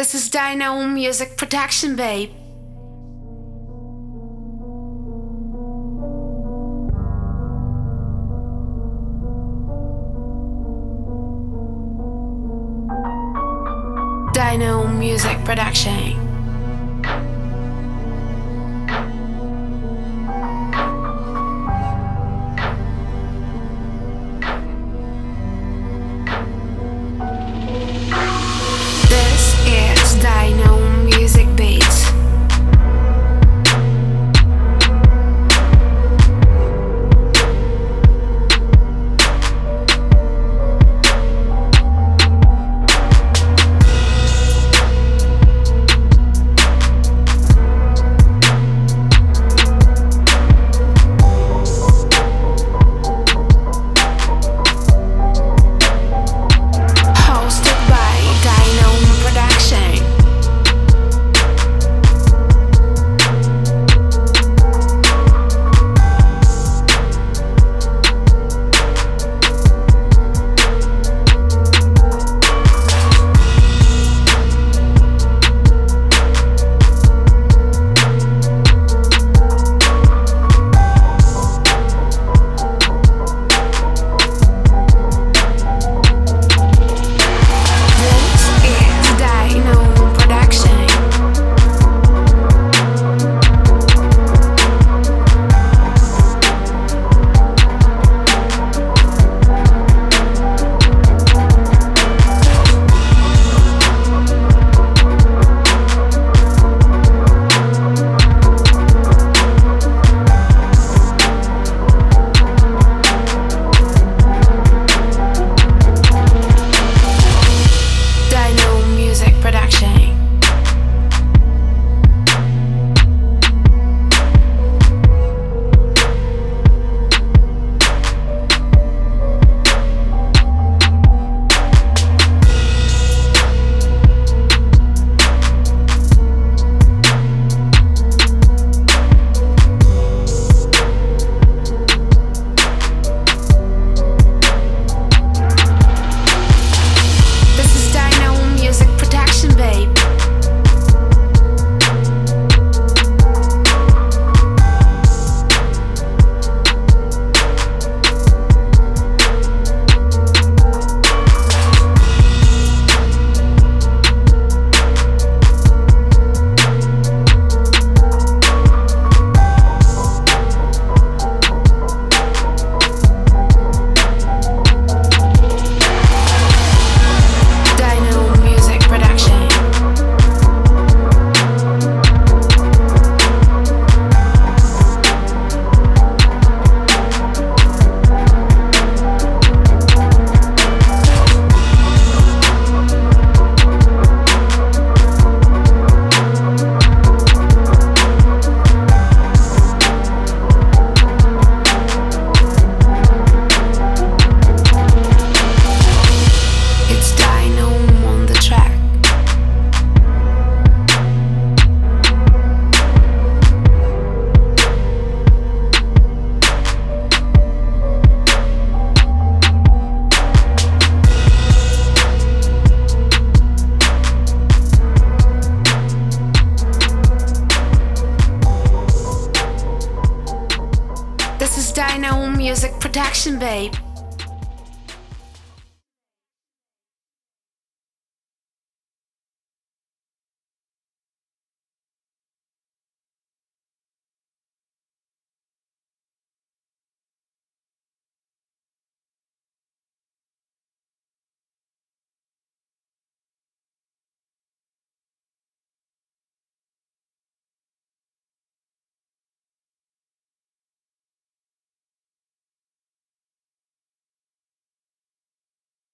This is Dino Music Production, babe. Dino Music Production. Dino Music Production, babe.